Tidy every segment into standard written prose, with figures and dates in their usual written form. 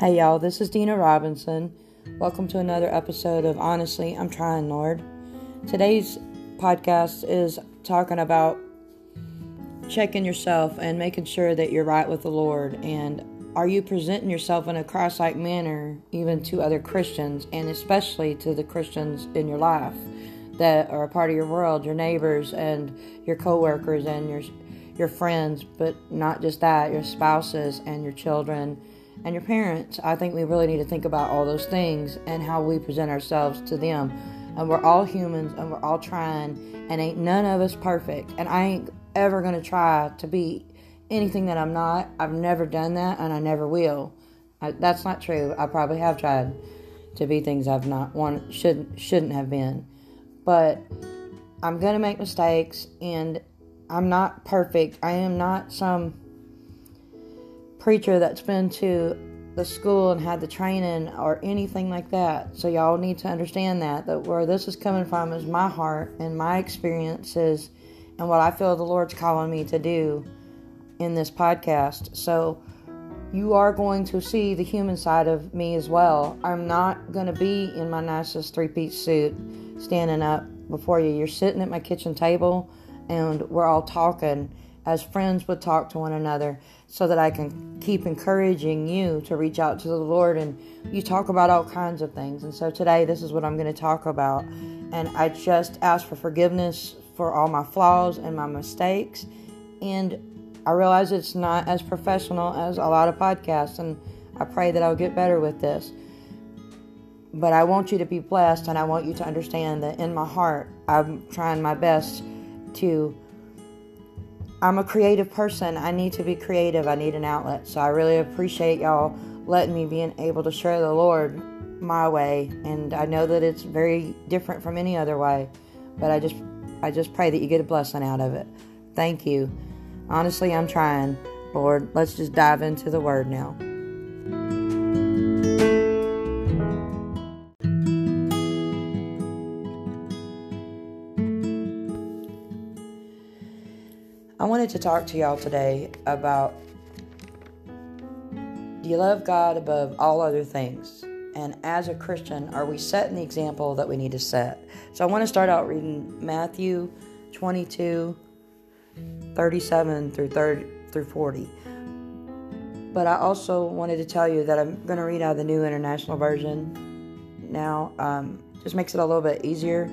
Hey y'all, this is Dina Robinson. Welcome to another episode of Honestly, I'm Trying, Lord. Today's podcast is talking about checking yourself and making sure that you're right with the Lord. And are you presenting yourself in a Christ-like manner even to other Christians, and especially to the Christians in your life that are a part of your world, your neighbors and your co-workers and your friends, but not just that, your spouses and your children and your parents. I think we really need to think about all those things and how we present ourselves to them. And we're all humans and we're all trying, and ain't none of us perfect. And I ain't ever going to try to be anything that I'm not. I've never done that and I never will. That's not true. I probably have tried to be things I've not wanted, shouldn't have been. But I'm going to make mistakes and I'm not perfect. I am not some preacher that's been to the school and had the training or anything like that. So y'all need to understand that where this is coming from is my heart and my experiences and what I feel the Lord's calling me to do in this podcast. So you are going to see the human side of me as well. I'm not going to be in my nicest three-piece suit standing up before you. You're sitting at my kitchen table and we're all talking as friends would talk to one another, so that I can keep encouraging you to reach out to the Lord. And you talk about all kinds of things. And so today, this is what I'm going to talk about. And I just ask for forgiveness for all my flaws and my mistakes. And I realize it's not as professional as a lot of podcasts. And I pray that I'll get better with this. But I want you to be blessed. And I want you to understand that in my heart, I'm trying my best to... I'm a creative person. I need to be creative. I need an outlet. So I really appreciate y'all letting me being able to share the Lord my way. And I know that it's very different from any other way, but I just pray that you get a blessing out of it. Thank you. Honestly, I'm trying. Lord, let's just dive into the word now. I wanted to talk to y'all today about, do you love God above all other things? And as a Christian, are we setting the example that we need to set? So I want to start out reading Matthew 22:37 through 40. But I also wanted to tell you that I'm going to read out of the New International Version now. Just makes it a little bit easier.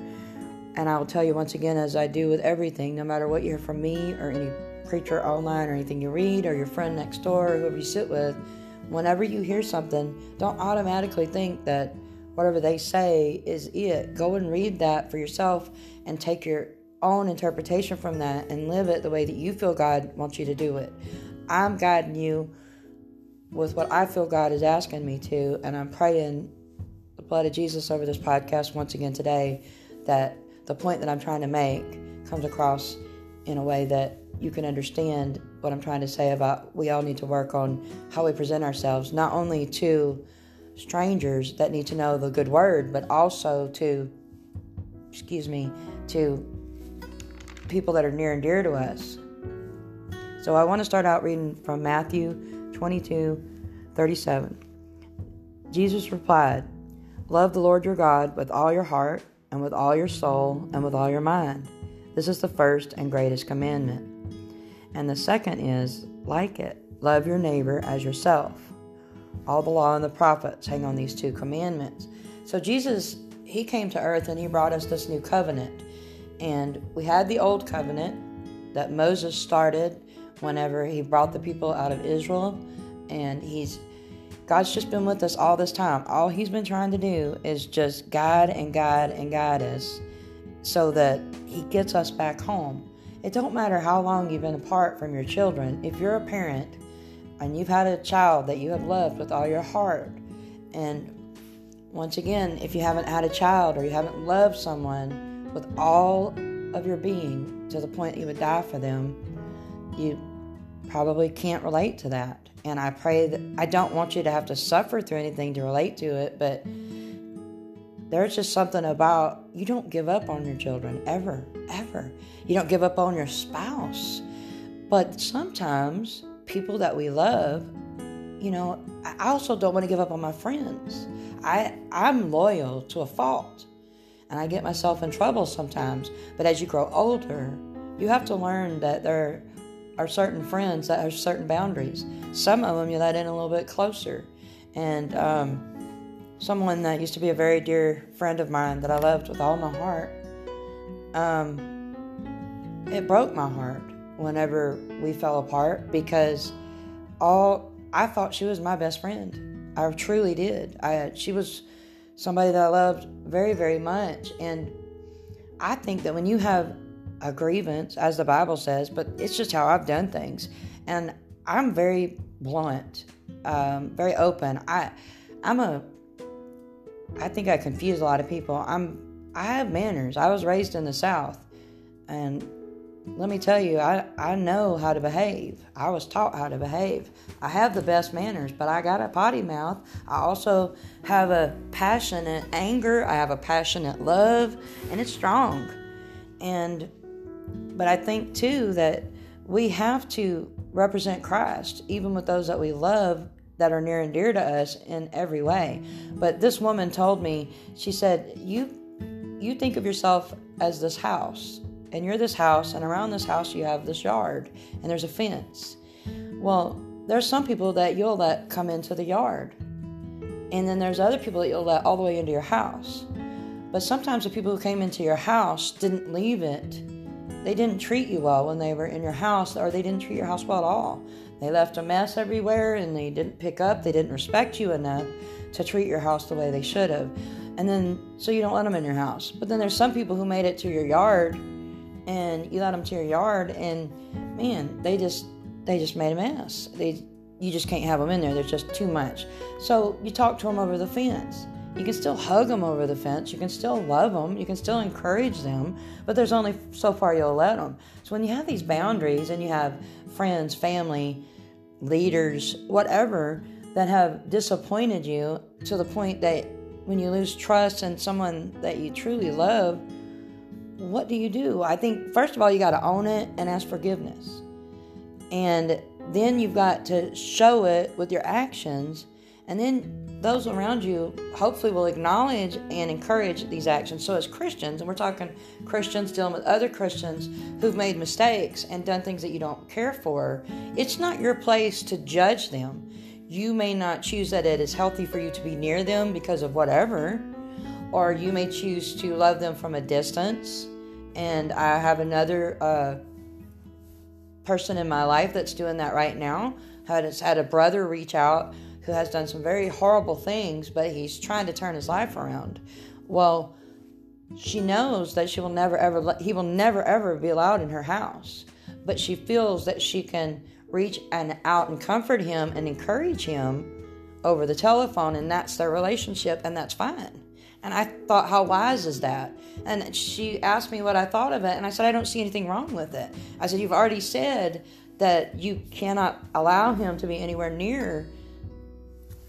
And I'll tell you once again, as I do with everything, no matter what you hear from me or any preacher online or anything you read or your friend next door or whoever you sit with, whenever you hear something, don't automatically think that whatever they say is it. Go and read that for yourself and take your own interpretation from that and live it the way that you feel God wants you to do it. I'm guiding you with what I feel God is asking me to, and I'm praying the blood of Jesus over this podcast once again today that the point that I'm trying to make comes across in a way that you can understand what I'm trying to say about we all need to work on how we present ourselves, not only to strangers that need to know the good word, but also to people that are near and dear to us. So I want to start out reading from Matthew 22:37. Jesus replied, "Love the Lord your God with all your heart, and with all your soul, and with all your mind. This is the first and greatest commandment. And the second is like it. Love your neighbor as yourself. All the law and the prophets hang on these two commandments." So Jesus, he came to earth and he brought us this new covenant. And we had the old covenant that Moses started whenever he brought the people out of Israel. And God's just been with us all this time. All he's been trying to do is just guide and guide and guide us so that he gets us back home. It don't matter how long you've been apart from your children. If you're a parent and you've had a child that you have loved with all your heart, and once again, if you haven't had a child or you haven't loved someone with all of your being to the point that you would die for them, you probably can't relate to that. And I pray that I don't want you to have to suffer through anything to relate to it, but there's just something about you don't give up on your children ever, ever. You don't give up on your spouse. But sometimes people that we love, you know, I also don't want to give up on my friends. I'm loyal to a fault, and I get myself in trouble sometimes. But as you grow older, you have to learn that there are certain friends that have certain boundaries. Some of them you let in a little bit closer. And someone that used to be a very dear friend of mine that I loved with all my heart, it broke my heart whenever we fell apart, because I thought she was my best friend. I truly did. She was somebody that I loved very, very much. And I think that when you have a grievance, as the Bible says, but it's just how I've done things. And I'm very blunt, very open. I think I confuse a lot of people. I have manners. I was raised in the South, and let me tell you, I know how to behave. I was taught how to behave. I have the best manners, but I got a potty mouth. I also have a passionate anger. I have a passionate love, and it's strong. But I think too that we have to represent Christ, even with those that we love that are near and dear to us in every way. But this woman told me, she said, you think of yourself as this house, and you're this house, and around this house you have this yard, and there's a fence. Well, there's some people that you'll let come into the yard, and then there's other people that you'll let all the way into your house. But sometimes the people who came into your house didn't leave it. They didn't treat you well when they were in your house, or they didn't treat your house well at all. They left a mess everywhere, and they didn't pick up. They didn't respect you enough to treat your house the way they should have. And then, so you don't let them in your house. But then there's some people who made it to your yard, and you let them to your yard, and man, they just made a mess. You just can't have them in there. There's just too much. So you talk to them over the fence. You can still hug them over the fence. You can still love them. You can still encourage them, but there's only so far you'll let them. So when you have these boundaries, and you have friends, family, leaders, whatever, that have disappointed you to the point that when you lose trust in someone that you truly love, what do? I think, first of all, you got to own it and ask forgiveness. And then you've got to show it with your actions. And then those around you hopefully will acknowledge and encourage these actions. So as Christians, and we're talking Christians dealing with other Christians who've made mistakes and done things that you don't care for, it's not your place to judge them. You may not choose that it is healthy for you to be near them because of whatever, or you may choose to love them from a distance. And I have another person in my life that's doing that right now. I just had a brother reach out who has done some very horrible things, but he's trying to turn his life around. Well, she knows that he will never ever be allowed in her house, but she feels that she can reach out and comfort him and encourage him over the telephone, and that's their relationship, and that's fine. And I thought, how wise is that? And she asked me what I thought of it, and I said, I don't see anything wrong with it. I said, you've already said that you cannot allow him to be anywhere near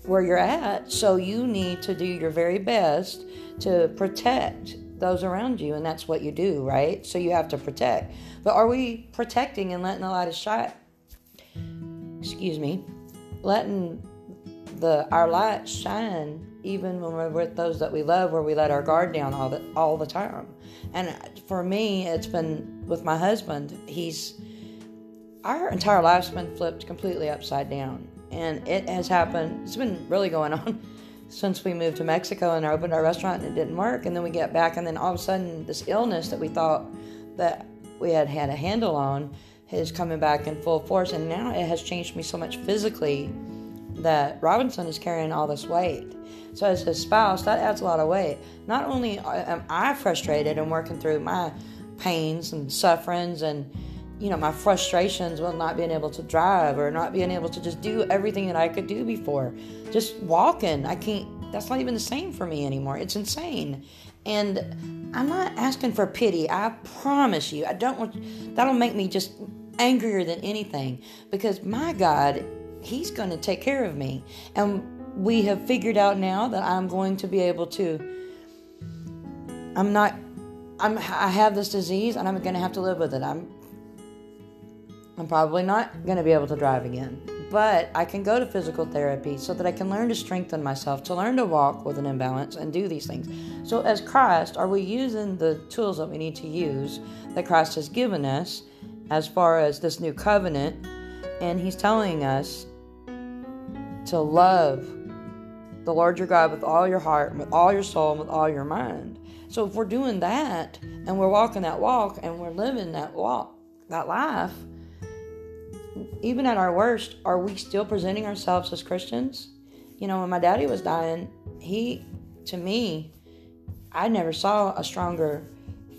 where you're at, so you need to do your very best to protect those around you, and that's what you do, right? So you have to protect. But are we protecting and letting the light our light shine even when we're with those that we love, where we let our guard down all the time? And for me, it's been with my husband. Our entire life's been flipped completely upside down. And it has happened. It's been really going on since we moved to Mexico and I opened our restaurant, and it didn't work. And then we get back, and then all of a sudden this illness that we thought that we had a handle on is coming back in full force. And now it has changed me so much physically that Robinson is carrying all this weight. So as his spouse, that adds a lot of weight. Not only am I frustrated and working through my pains and sufferings and my frustrations with not being able to drive or not being able to just do everything that I could do before. Just walking, I can't, that's not even the same for me anymore. It's insane. And I'm not asking for pity. I promise you, that'll make me just angrier than anything, because my God, He's going to take care of me. And we have figured out now that I'm going to be able to, I have this disease and I'm going to have to live with it. I'm probably not going to be able to drive again. But I can go to physical therapy so that I can learn to strengthen myself, to learn to walk with an imbalance and do these things. So as Christ, are we using the tools that we need to use that Christ has given us as far as this new covenant? And he's telling us to love the Lord your God with all your heart, with all your soul, and with all your mind. So if we're doing that and we're walking that walk and we're living that walk, that life, even at our worst, are we still presenting ourselves as Christians? You know, when my daddy was dying, to me, I never saw a stronger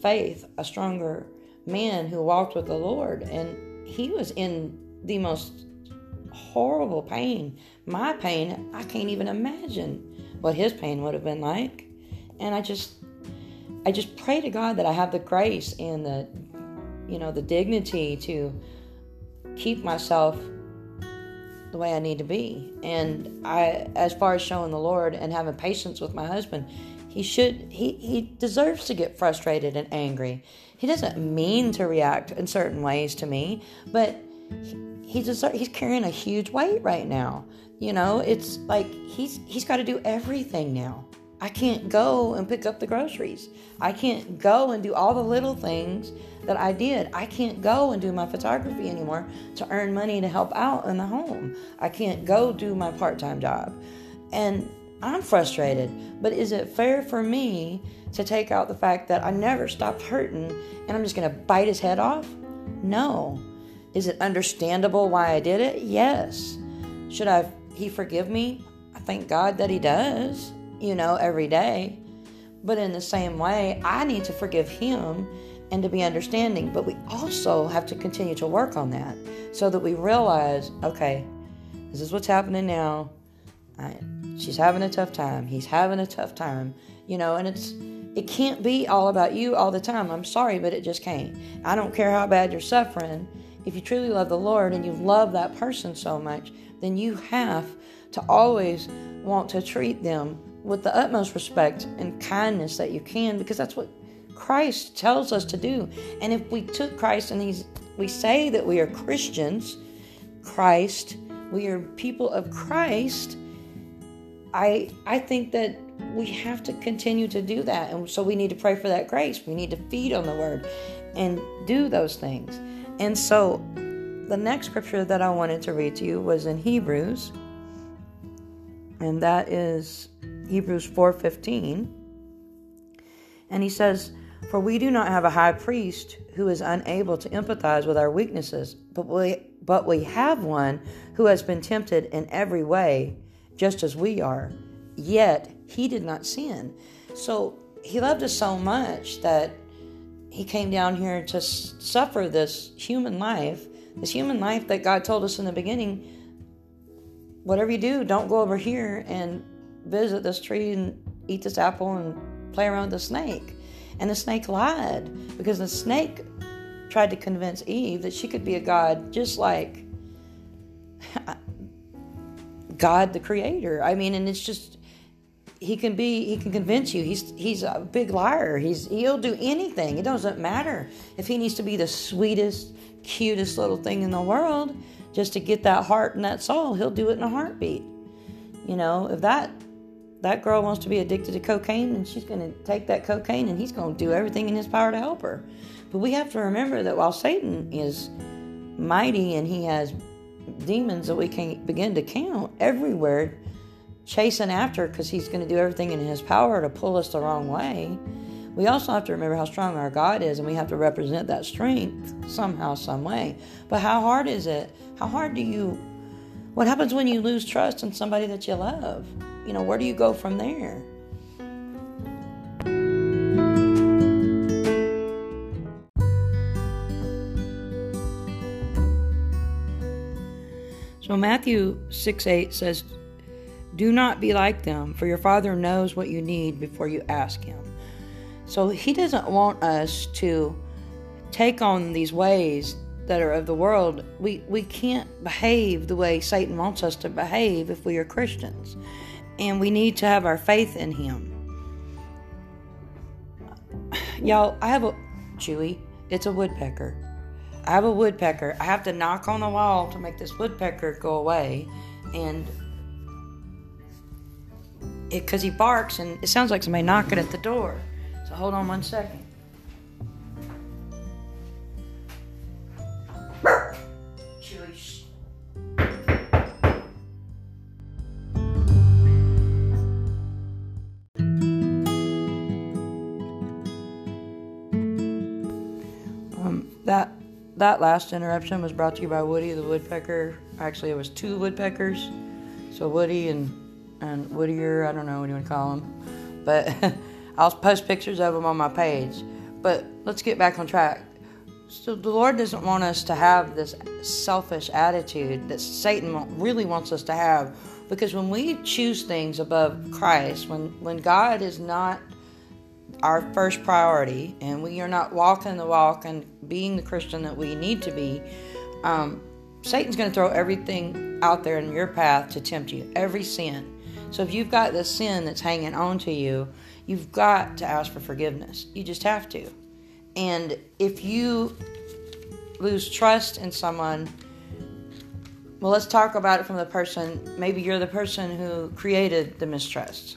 faith, a stronger man who walked with the Lord. And he was in the most horrible pain. My pain, I can't even imagine what his pain would have been like. And I just pray to God that I have the grace and the, you know, the dignity to keep myself the way I need to be. And I, as far as showing the Lord and having patience with my husband, he deserves to get frustrated and angry. He doesn't mean to react in certain ways to me, but he's carrying a huge weight right now. You know, it's like he's got to do everything now. I can't go and pick up the groceries. I can't go and do all the little things that I did. I can't go and do my photography anymore to earn money to help out in the home. I can't go do my part-time job. And I'm frustrated. But is it fair for me to take out the fact that I never stopped hurting and I'm just going to bite his head off? No. Is it understandable why I did it? Yes. Should he forgive me? I thank God that he does. You know, every day. But in the same way, I need to forgive him and to be understanding. But we also have to continue to work on that so that we realize, okay, this is what's happening now. She's having a tough time. He's having a tough time. You know, and it can't be all about you all the time. I'm sorry, but it just can't. I don't care how bad you're suffering. If you truly love the Lord and you love that person so much, then you have to always want to treat them with the utmost respect and kindness that you can, because that's what Christ tells us to do. And if we took Christ and we say that we are Christians, Christ, we are people of Christ, I think that we have to continue to do that. And so we need to pray for that grace. We need to feed on the word and do those things. And so the next scripture that I wanted to read to you was in Hebrews, and that is Hebrews 4:15, and he says, "For we do not have a high priest who is unable to empathize with our weaknesses, but we have one who has been tempted in every way, just as we are, yet he did not sin." So he loved us so much that he came down here to suffer this human life that God told us in the beginning, whatever you do, don't go over here and visit this tree and eat this apple and play around with the snake. And the snake lied, because the snake tried to convince Eve that she could be a god just like God the creator. I mean, and it's just, he can convince you. He's a big liar. He'll do anything. It doesn't matter if he needs to be the sweetest, cutest little thing in the world just to get that heart and that soul. He'll do it in a heartbeat. You know, if that girl wants to be addicted to cocaine, then she's going to take that cocaine and he's going to do everything in his power to help her. But we have to remember that while Satan is mighty and he has demons that we can begin to count everywhere chasing after, because he's going to do everything in his power to pull us the wrong way, we also have to remember how strong our God is, and we have to represent that strength somehow, some way. But how hard is it? What happens when you lose trust in somebody that you love? You know, where do you go from there? So Matthew 6:8 says, "Do not be like them, for your Father knows what you need before you ask Him." So He doesn't want us to take on these ways that are of the world. We can't behave the way Satan wants us to behave if we are Christians. And we need to have our faith in him. Y'all, I have a Chewy. It's a woodpecker. I have a woodpecker. I have to knock on the wall to make this woodpecker go away. And because he barks, and it sounds like somebody knocking at the door. So hold on one second. That last interruption was brought to you by Woody the woodpecker. Actually, it was two woodpeckers. So Woody and Woodier, I don't know what you want to call them. But I'll post pictures of them on my page. But let's get back on track. So the Lord doesn't want us to have this selfish attitude that Satan really wants us to have. Because when we choose things above Christ, when God is not our first priority, and we are not walking the walk and being the Christian that we need to be, Satan's going to throw everything out there in your path to tempt you, every sin. So if you've got this sin that's hanging on to you, you've got to ask for forgiveness. You just have to. And if you lose trust in someone, well, let's talk about it from the person, maybe you're the person who created the mistrust.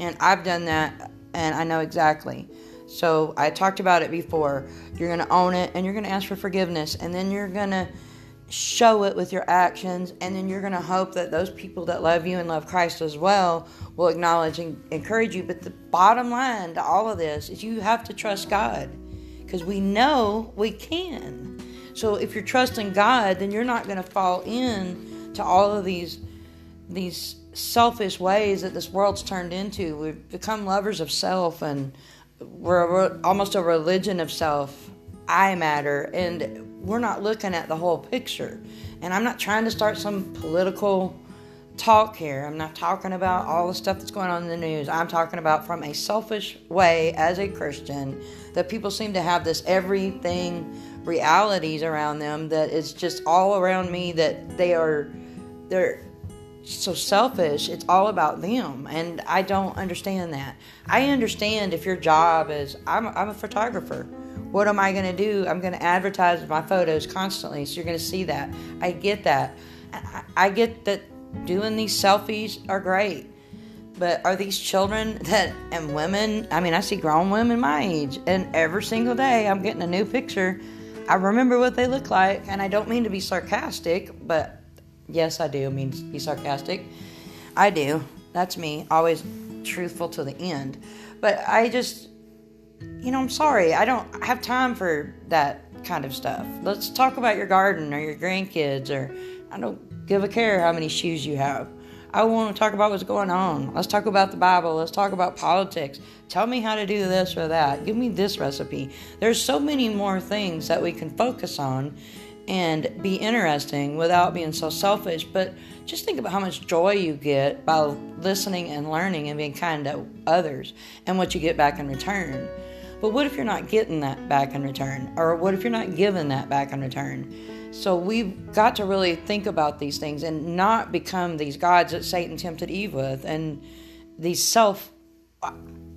And I've done that. And I know exactly. So I talked about it before. You're going to own it, and you're going to ask for forgiveness, and then you're going to show it with your actions, and then you're going to hope that those people that love you and love Christ as well will acknowledge and encourage you. But the bottom line to all of this is you have to trust God, because we know we can. So if you're trusting God, then you're not going to fall in to all of these selfish ways that this world's turned into. We've become lovers of self, and we're almost a religion of self. I matter, and we're not looking at the whole picture. And I'm not trying to start some political talk here. I'm not talking about all the stuff that's going on in the news. I'm talking about from a selfish way as a Christian that people seem to have this everything realities around them that it's just all around me, that they're so selfish. It's all about them, and I don't understand that. I understand if your job is, I'm a photographer. What am I going to do? I'm going to advertise my photos constantly, so you're going to see that. I get that. I get that doing these selfies are great, but are these children and women, I mean, I see grown women my age, and every single day I'm getting a new picture. I remember what they look like, and I don't mean to be sarcastic, but yes, I do mean to be sarcastic. I do. That's me. Always truthful to the end. But I just, I'm sorry. I don't have time for that kind of stuff. Let's talk about your garden or your grandkids, or I don't give a care how many shoes you have. I want to talk about what's going on. Let's talk about the Bible. Let's talk about politics. Tell me how to do this or that. Give me this recipe. There's so many more things that we can focus on and be interesting without being so selfish. But just think about how much joy you get by listening and learning and being kind to others, and what you get back in return. But what if you're not getting that back in return? Or what if you're not giving that back in return? So we've got to really think about these things and not become these gods that Satan tempted Eve with, and these self...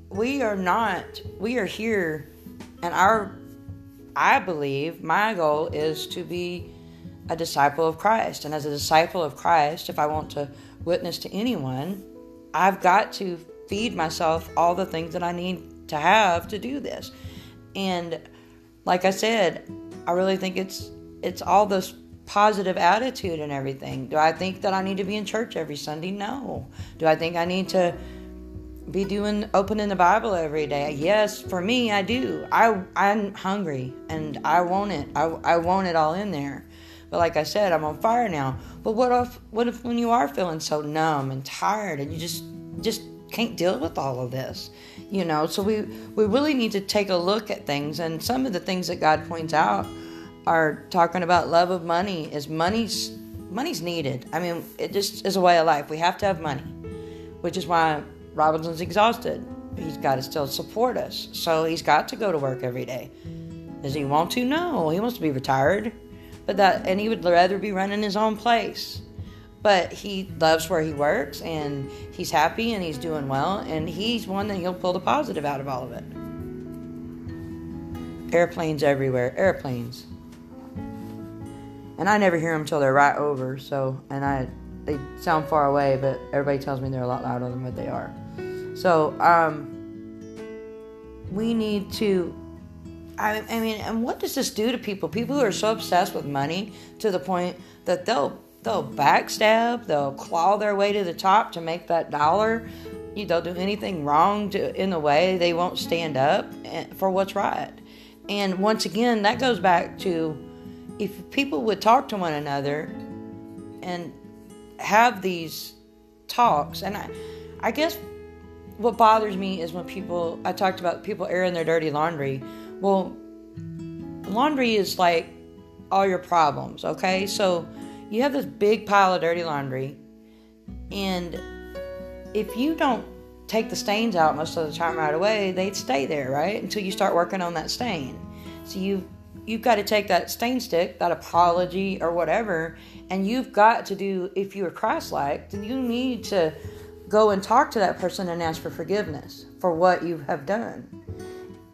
We are here, and I believe my goal is to be a disciple of Christ. And as a disciple of Christ, if I want to witness to anyone, I've got to feed myself all the things that I need to have to do this. And like I said, I really think it's all this positive attitude and everything. Do I think that I need to be in church every Sunday? No. Do I think I need to be opening the Bible every day? Yes, for me, I do. I'm hungry, and I want it. I want it all in there. But like I said, I'm on fire now. But what if when you are feeling so numb and tired, and you just can't deal with all of this? So we really need to take a look at things. And some of the things that God points out are talking about love of money. Money's needed. I mean, it just is a way of life. We have to have money, which is why Robinson's exhausted. He's got to still support us. So he's got to go to work every day. Does he want to? No. He wants to be retired. And he would rather be running his own place. But he loves where he works, and he's happy, and he's doing well, and he's one that he'll pull the positive out of all of it. Airplanes everywhere. Airplanes. And I never hear them till they're right over, they sound far away, but everybody tells me they're a lot louder than what they are. So, we need to... I mean, and what does this do to people? People who are so obsessed with money to the point that they'll backstab, they'll claw their way to the top to make that dollar. They'll do anything wrong in the way. They won't stand up for what's right. And once again, that goes back to if people would talk to one another and have these talks. And I guess what bothers me is when I talked about people airing their dirty laundry. Well, laundry is like all your problems, okay? So you have this big pile of dirty laundry, and if you don't take the stains out most of the time right away, they'd stay there, right? Until you start working on that stain. So you've got to take that stain stick, that apology or whatever, and you've got to do, if you're Christ-like, then you need to go and talk to that person and ask for forgiveness for what you have done.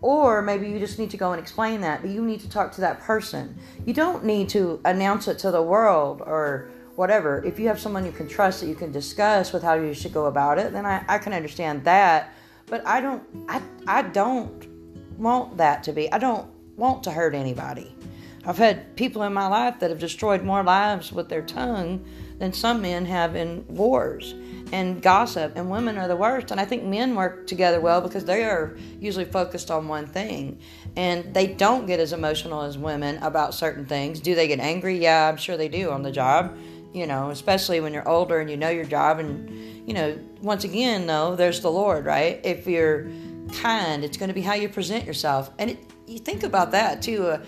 Or maybe you just need to go and explain that, but you need to talk to that person. You don't need to announce it to the world or whatever. If you have someone you can trust that you can discuss with how you should go about it, then I can understand that. But I don't want that to be. I don't want to hurt anybody. I've had people in my life that have destroyed more lives with their tongue than some men have in wars and gossip, and women are the worst. And I think men work together well because they are usually focused on one thing, and they don't get as emotional as women about certain things. Do they get angry? Yeah, I'm sure they do on the job, especially when you're older and you know your job. And, once again, though, there's the Lord, right? If you're kind, it's going to be how you present yourself. And you think about that, too.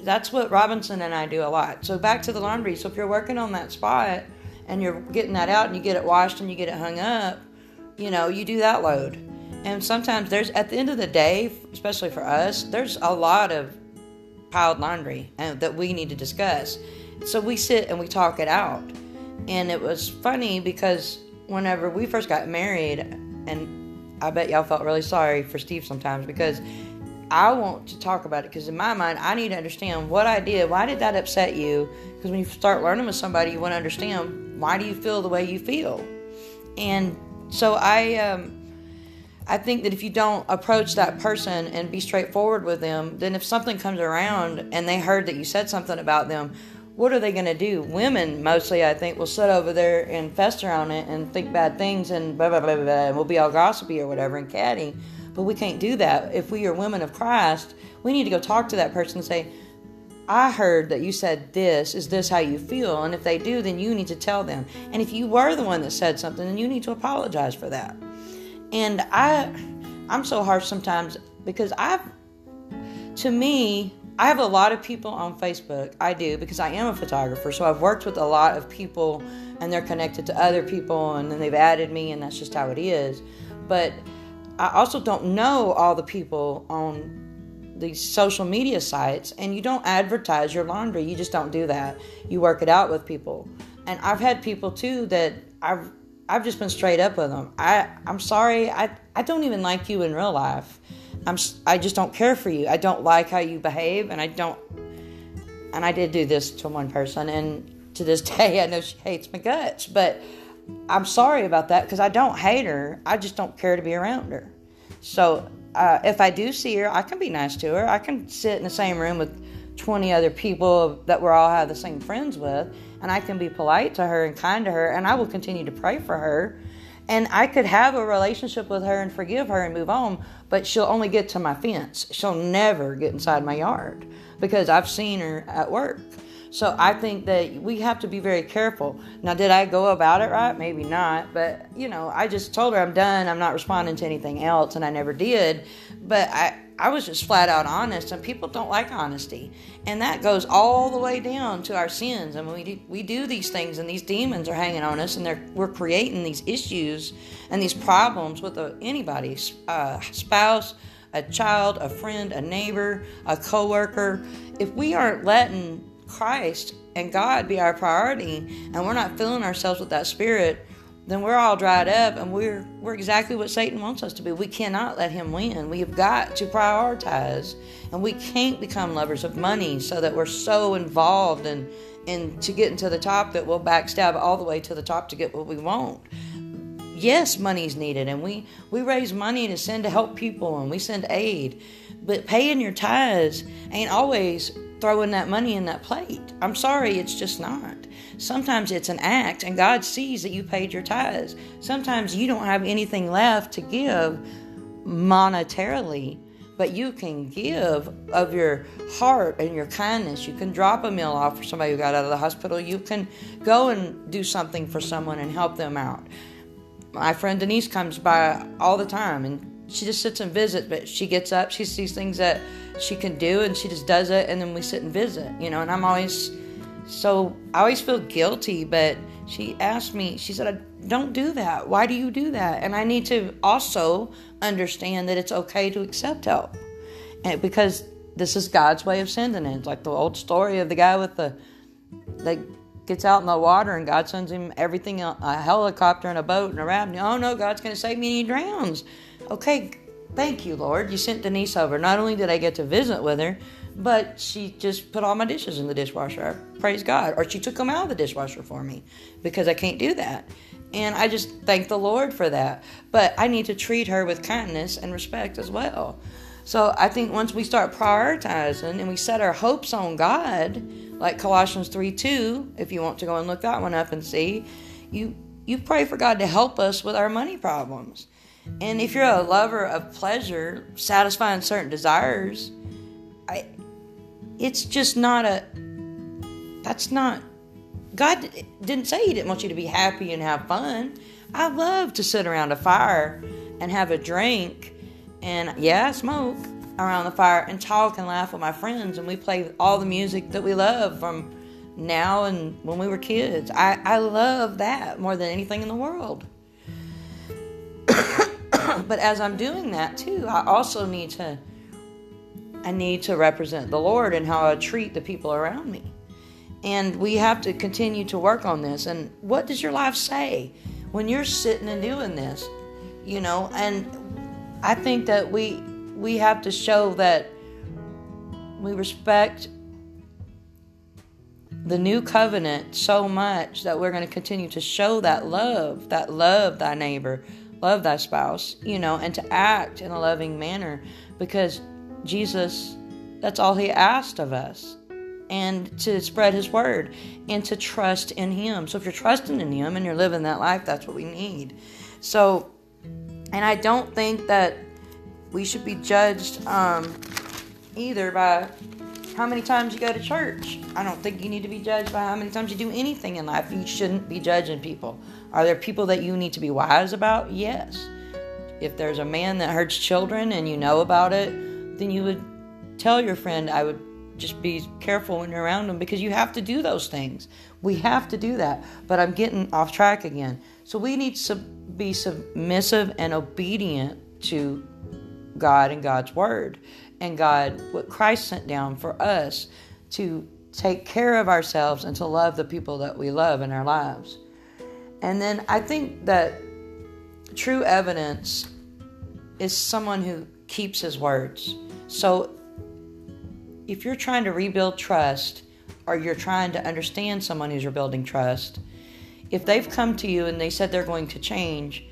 That's what Robinson and I do a lot. So back to the laundry. So if you're working on that spot and you're getting that out and you get it washed and you get it hung up, you do that load. And sometimes there's, at the end of the day, especially for us, there's a lot of piled laundry that we need to discuss. So we sit and we talk it out. And it was funny because whenever we first got married, and I bet y'all felt really sorry for Steve sometimes because I want to talk about it, because in my mind, I need to understand what I did. Why did that upset you? Because when you start learning with somebody, you want to understand, why do you feel the way you feel? And so I think that if you don't approach that person and be straightforward with them, then if something comes around and they heard that you said something about them, what are they going to do? Women, mostly, I think, will sit over there and fester on it and think bad things and blah, blah, blah, blah, blah, and we'll be all gossipy or whatever and catty. But we can't do that. If we are women of Christ, we need to go talk to that person and say, I heard that you said this. Is this how you feel? And if they do, then you need to tell them. And if you were the one that said something, then you need to apologize for that. And I'm so harsh sometimes because I have a lot of people on Facebook. I do, because I am a photographer. So I've worked with a lot of people, and they're connected to other people, and then they've added me, and that's just how it is. But I also don't know all the people on these social media sites, and you don't advertise your laundry. You just don't do that. You work it out with people. And I've had people, too, that I've just been straight up with them. I'm sorry. I don't even like you in real life. I just don't care for you. I don't like how you behave, and I don't. And I did do this to one person, and to this day, I know she hates my guts, but I'm sorry about that, because I don't hate her. I just don't care to be around her. So if I do see her, I can be nice to her. I can sit in the same room with 20 other people that we're all have the same friends with, and I can be polite to her and kind to her, and I will continue to pray for her. And I could have a relationship with her and forgive her and move on, but she'll only get to my fence. She'll never get inside my yard, because I've seen her at work. So I think that we have to be very careful. Now, did I go about it right? Maybe not. But, I just told her I'm done. I'm not responding to anything else. And I never did. But I was just flat out honest. And people don't like honesty. And that goes all the way down to our sins. And we do these things, and these demons are hanging on us. And we're creating these issues and these problems with anybody, spouse, a child, a friend, a neighbor, a coworker. If we aren't letting Christ and God be our priority, and we're not filling ourselves with that spirit, then we're all dried up, and we're exactly what Satan wants us to be. We cannot let him win. We have got to prioritize, and we can't become lovers of money so that we're so involved in and to get into the top that we'll backstab all the way to the top to get what we want. Yes, money's needed, and we raise money to send to help people, and we send aid. But paying your tithes ain't always throwing that money in that plate. I'm sorry, it's just not. Sometimes it's an act, and God sees that you paid your tithes. Sometimes you don't have anything left to give monetarily, but you can give of your heart and your kindness. You can drop a meal off for somebody who got out of the hospital. You can go and do something for someone and help them out. My friend Denise comes by all the time, and she just sits and visits, but she gets up, she sees things that she can do, and she just does it, and then we sit and visit, you know, and I always feel guilty, but she asked me, she said, don't do that. Why do you do that? And I need to also understand that it's okay to accept help, and because this is God's way of sending it. It's like the old story of the guy with gets out in the water, and God sends him everything, a helicopter and a boat and a raft. Oh no, God's going to save me, and he drowns. Okay, thank you, Lord. You sent Denise over. Not only did I get to visit with her, but she just put all my dishes in the dishwasher. Praise God. Or she took them out of the dishwasher for me, because I can't do that. And I just thank the Lord for that. But I need to treat her with kindness and respect as well. So I think once we start prioritizing and we set our hopes on God, like Colossians 3:2, if you want to go and look that one up and see, you pray for God to help us with our money problems. And if you're a lover of pleasure, satisfying certain desires, it's just not God didn't say he didn't want you to be happy and have fun. I love to sit around a fire and have a drink and, yeah, smoke around the fire and talk and laugh with my friends, and we play all the music that we love from now and when we were kids. I love that more than anything in the world. But as I'm doing that too, I also need to represent the Lord in how I treat the people around me. And we have to continue to work on this. And what does your life say when you're sitting and doing this? You know, and I think that we have to show that we respect the new covenant so much that we're going to continue to show that love thy neighbor, love thy spouse, you know, and to act in a loving manner, because Jesus, that's all he asked of us, and to spread his word and to trust in him. So if you're trusting in him and you're living that life, that's what we need. So, and I don't think that we should be judged either by how many times you go to church. I don't think you need to be judged by how many times you do anything in life. You shouldn't be judging people. Are there people that you need to be wise about? Yes. If there's a man that hurts children and you know about it, then you would tell your friend, I would just be careful when you're around them, because you have to do those things. We have to do that. But I'm getting off track again. So we need to be submissive and obedient to God and God's word and God, what Christ sent down for us to take care of ourselves and to love the people that we love in our lives. And then I think that true evidence is someone who keeps his words. So if you're trying to rebuild trust, or you're trying to understand someone who's rebuilding trust, if they've come to you and they said they're going to change,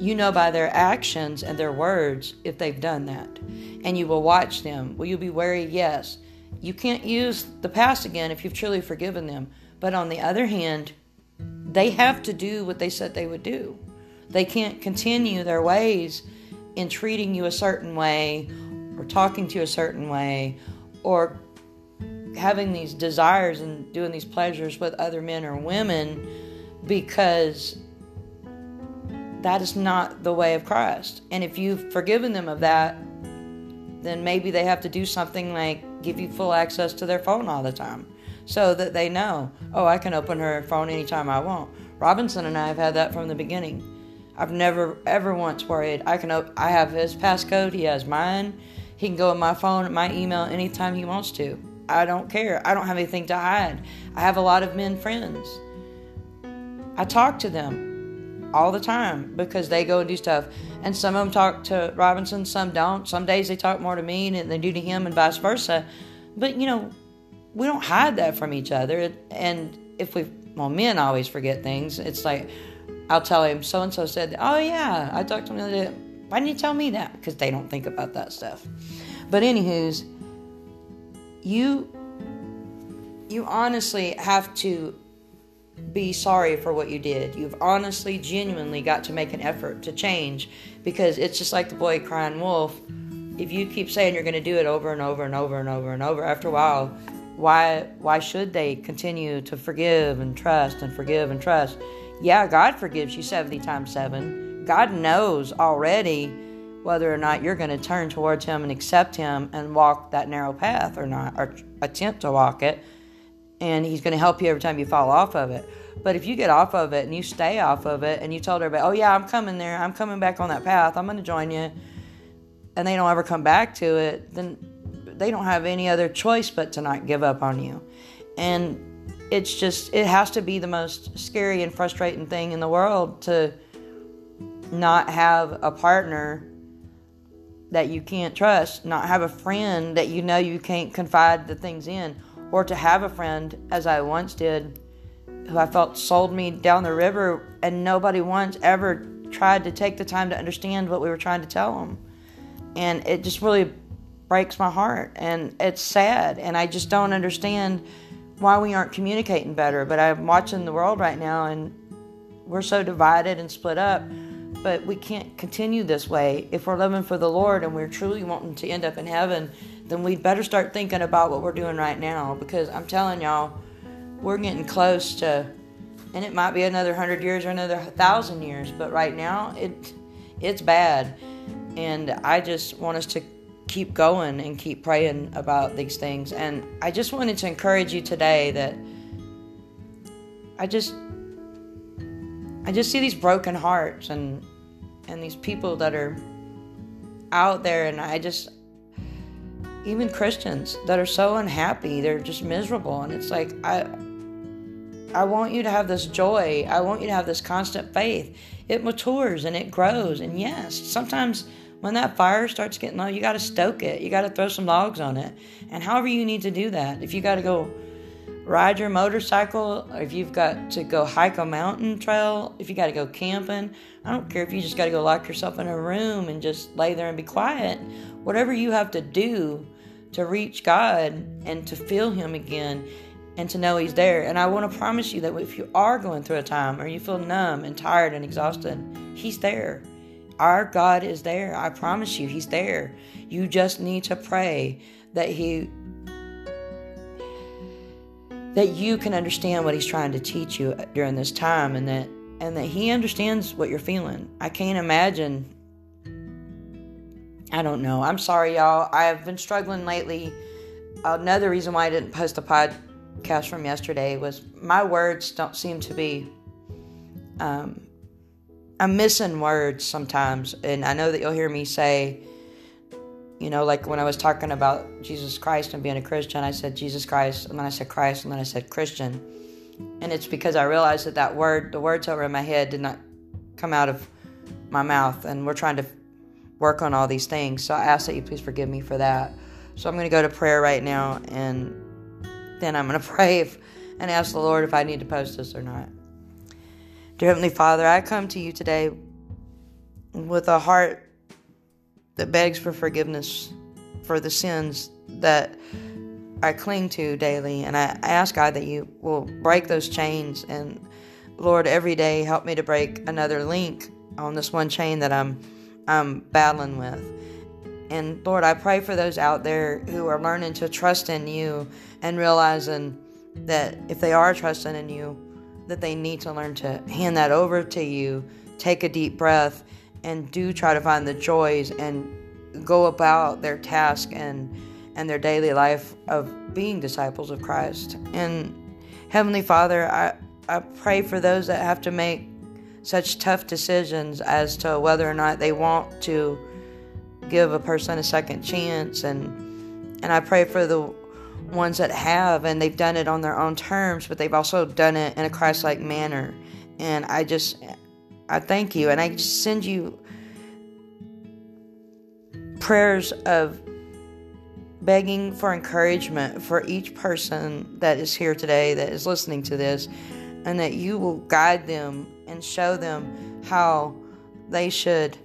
you know by their actions and their words if they've done that. And you will watch them. Will you be wary? Yes. You can't use the past again if you've truly forgiven them. But on the other hand, they have to do what they said they would do. They can't continue their ways in treating you a certain way, or talking to you a certain way, or having these desires and doing these pleasures with other men or women, because that is not the way of Christ. And if you've forgiven them of that, then maybe they have to do something like give you full access to their phone all the time, so that they know, oh, I can open her phone anytime I want. Robinson and I have had that from the beginning. I've never, ever once worried. I have his passcode, he has mine. He can go on my phone, my email, anytime he wants to. I don't care. I don't have anything to hide. I have a lot of men friends. I talk to them all the time because they go and do stuff. And some of them talk to Robinson, some don't. Some days they talk more to me than they do to him, and vice versa. But, you know, we don't hide that from each other. And if we, well, men always forget things. It's like, I'll tell him, so-and-so said, oh yeah, I talked to him the other day. Why didn't you tell me that? Because they don't think about that stuff. But anywho's, you honestly have to be sorry for what you did. You've honestly, genuinely got to make an effort to change, because it's just like the boy crying wolf. If you keep saying you're going to do it over and over and over and over and over, after a while, why should they continue to forgive and trust and forgive and trust? Yeah, God forgives you 70 times 7. God knows already whether or not you're going to turn towards Him and accept Him and walk that narrow path or not, or attempt to walk it. And He's going to help you every time you fall off of it. But if you get off of it and you stay off of it and you told everybody, oh yeah, I'm coming there, I'm coming back on that path, I'm going to join you, and they don't ever come back to it, then they don't have any other choice but to not give up on you. And it's just, it has to be the most scary and frustrating thing in the world to not have a partner that you can't trust, not have a friend that you know you can't confide the things in, or to have a friend, as I once did, who I felt sold me down the river, and nobody once ever tried to take the time to understand what we were trying to tell them. And it just really breaks my heart, and it's sad, and I just don't understand why we aren't communicating better. But I'm watching the world right now, and we're so divided and split up, but we can't continue this way. If we're living for the Lord and we're truly wanting to end up in heaven, then we'd better start thinking about what we're doing right now, because I'm telling y'all, we're getting close to, and it might be another 100 years or another 1,000 years, but right now, it's bad. And I just want us to keep going and keep praying about these things. And I just wanted to encourage you today that I just see these broken hearts and these people that are out there, and I just, even Christians that are so unhappy, they're just miserable. And it's like, I want you to have this joy. I want you to have this constant faith. It matures and it grows. And yes, sometimes when that fire starts getting low, you got to stoke it. You got to throw some logs on it. And however you need to do that, if you got to go ride your motorcycle, or if you've got to go hike a mountain trail, if you got to go camping, I don't care if you just got to go lock yourself in a room and just lay there and be quiet. Whatever you have to do to reach God and to feel Him again and to know He's there. And I want to promise you that if you are going through a time or you feel numb and tired and exhausted, He's there. Our God is there. I promise you, He's there. You just need to pray that that you can understand what He's trying to teach you during this time, and that He understands what you're feeling. I can't imagine. I don't know. I'm sorry, y'all. I have been struggling lately. Another reason why I didn't post the podcast from yesterday was my words don't seem to be... I'm missing words sometimes, and I know that you'll hear me say, you know, like when I was talking about Jesus Christ and being a Christian, I said Jesus Christ, and then I said Christ, and then I said Christian. And it's because I realized that word, the words over in my head did not come out of my mouth, and we're trying to work on all these things, so I ask that you please forgive me for that. So I'm going to go to prayer right now, and then I'm going to pray and ask the Lord if I need to post this or not. Dear Heavenly Father, I come to you today with a heart that begs for forgiveness for the sins that I cling to daily. And I ask, God, that you will break those chains. And Lord, every day, help me to break another link on this one chain that I'm battling with. And Lord, I pray for those out there who are learning to trust in you and realizing that if they are trusting in you, that they need to learn to hand that over to you, take a deep breath, and do try to find the joys and go about their task and their daily life of being disciples of Christ. And Heavenly Father, I pray for those that have to make such tough decisions as to whether or not they want to give a person a second chance. And I pray for the ones that have, and they've done it on their own terms, but they've also done it in a Christ-like manner. And I thank you, and I just send you prayers of begging for encouragement for each person that is here today, that is listening to this, and that you will guide them and show them how they should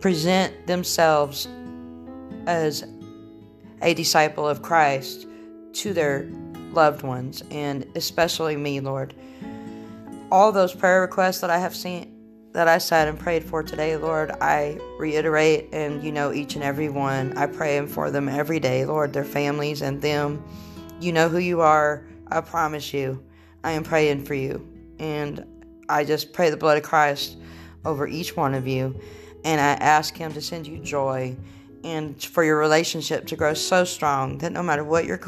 present themselves as a disciple of Christ to their loved ones, and especially me, Lord. All those prayer requests that I have seen, that I sat and prayed for today, Lord, I reiterate, and you know each and every one. I pray for them every day, Lord, their families and them. You know who you are. I promise you, I am praying for you. And I just pray the blood of Christ over each one of you. And I ask him to send you joy and for your relationship to grow so strong that no matter what you're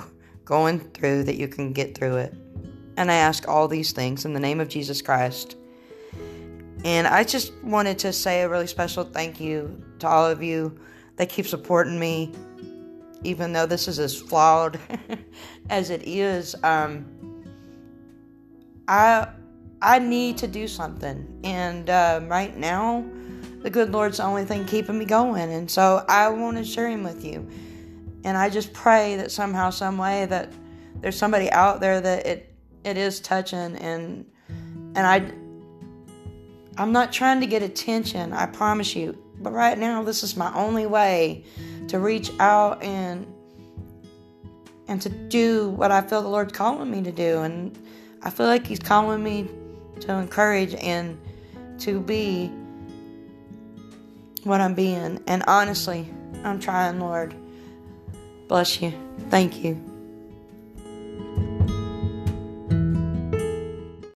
going through, that you can get through it. And I ask all these things in the name of Jesus Christ. And I just wanted to say a really special thank you to all of you that keep supporting me, even though this is as flawed as it is. I need to do something. And right now, the good Lord's the only thing keeping me going. And so I want to share him with you. And I just pray that somehow, some way, that there's somebody out there that it is touching. And I'm not trying to get attention, I promise you. But right now, this is my only way to reach out and to do what I feel the Lord's calling me to do. And I feel like he's calling me to encourage and to be what I'm being. And honestly, I'm trying, Lord. Bless you. Thank you.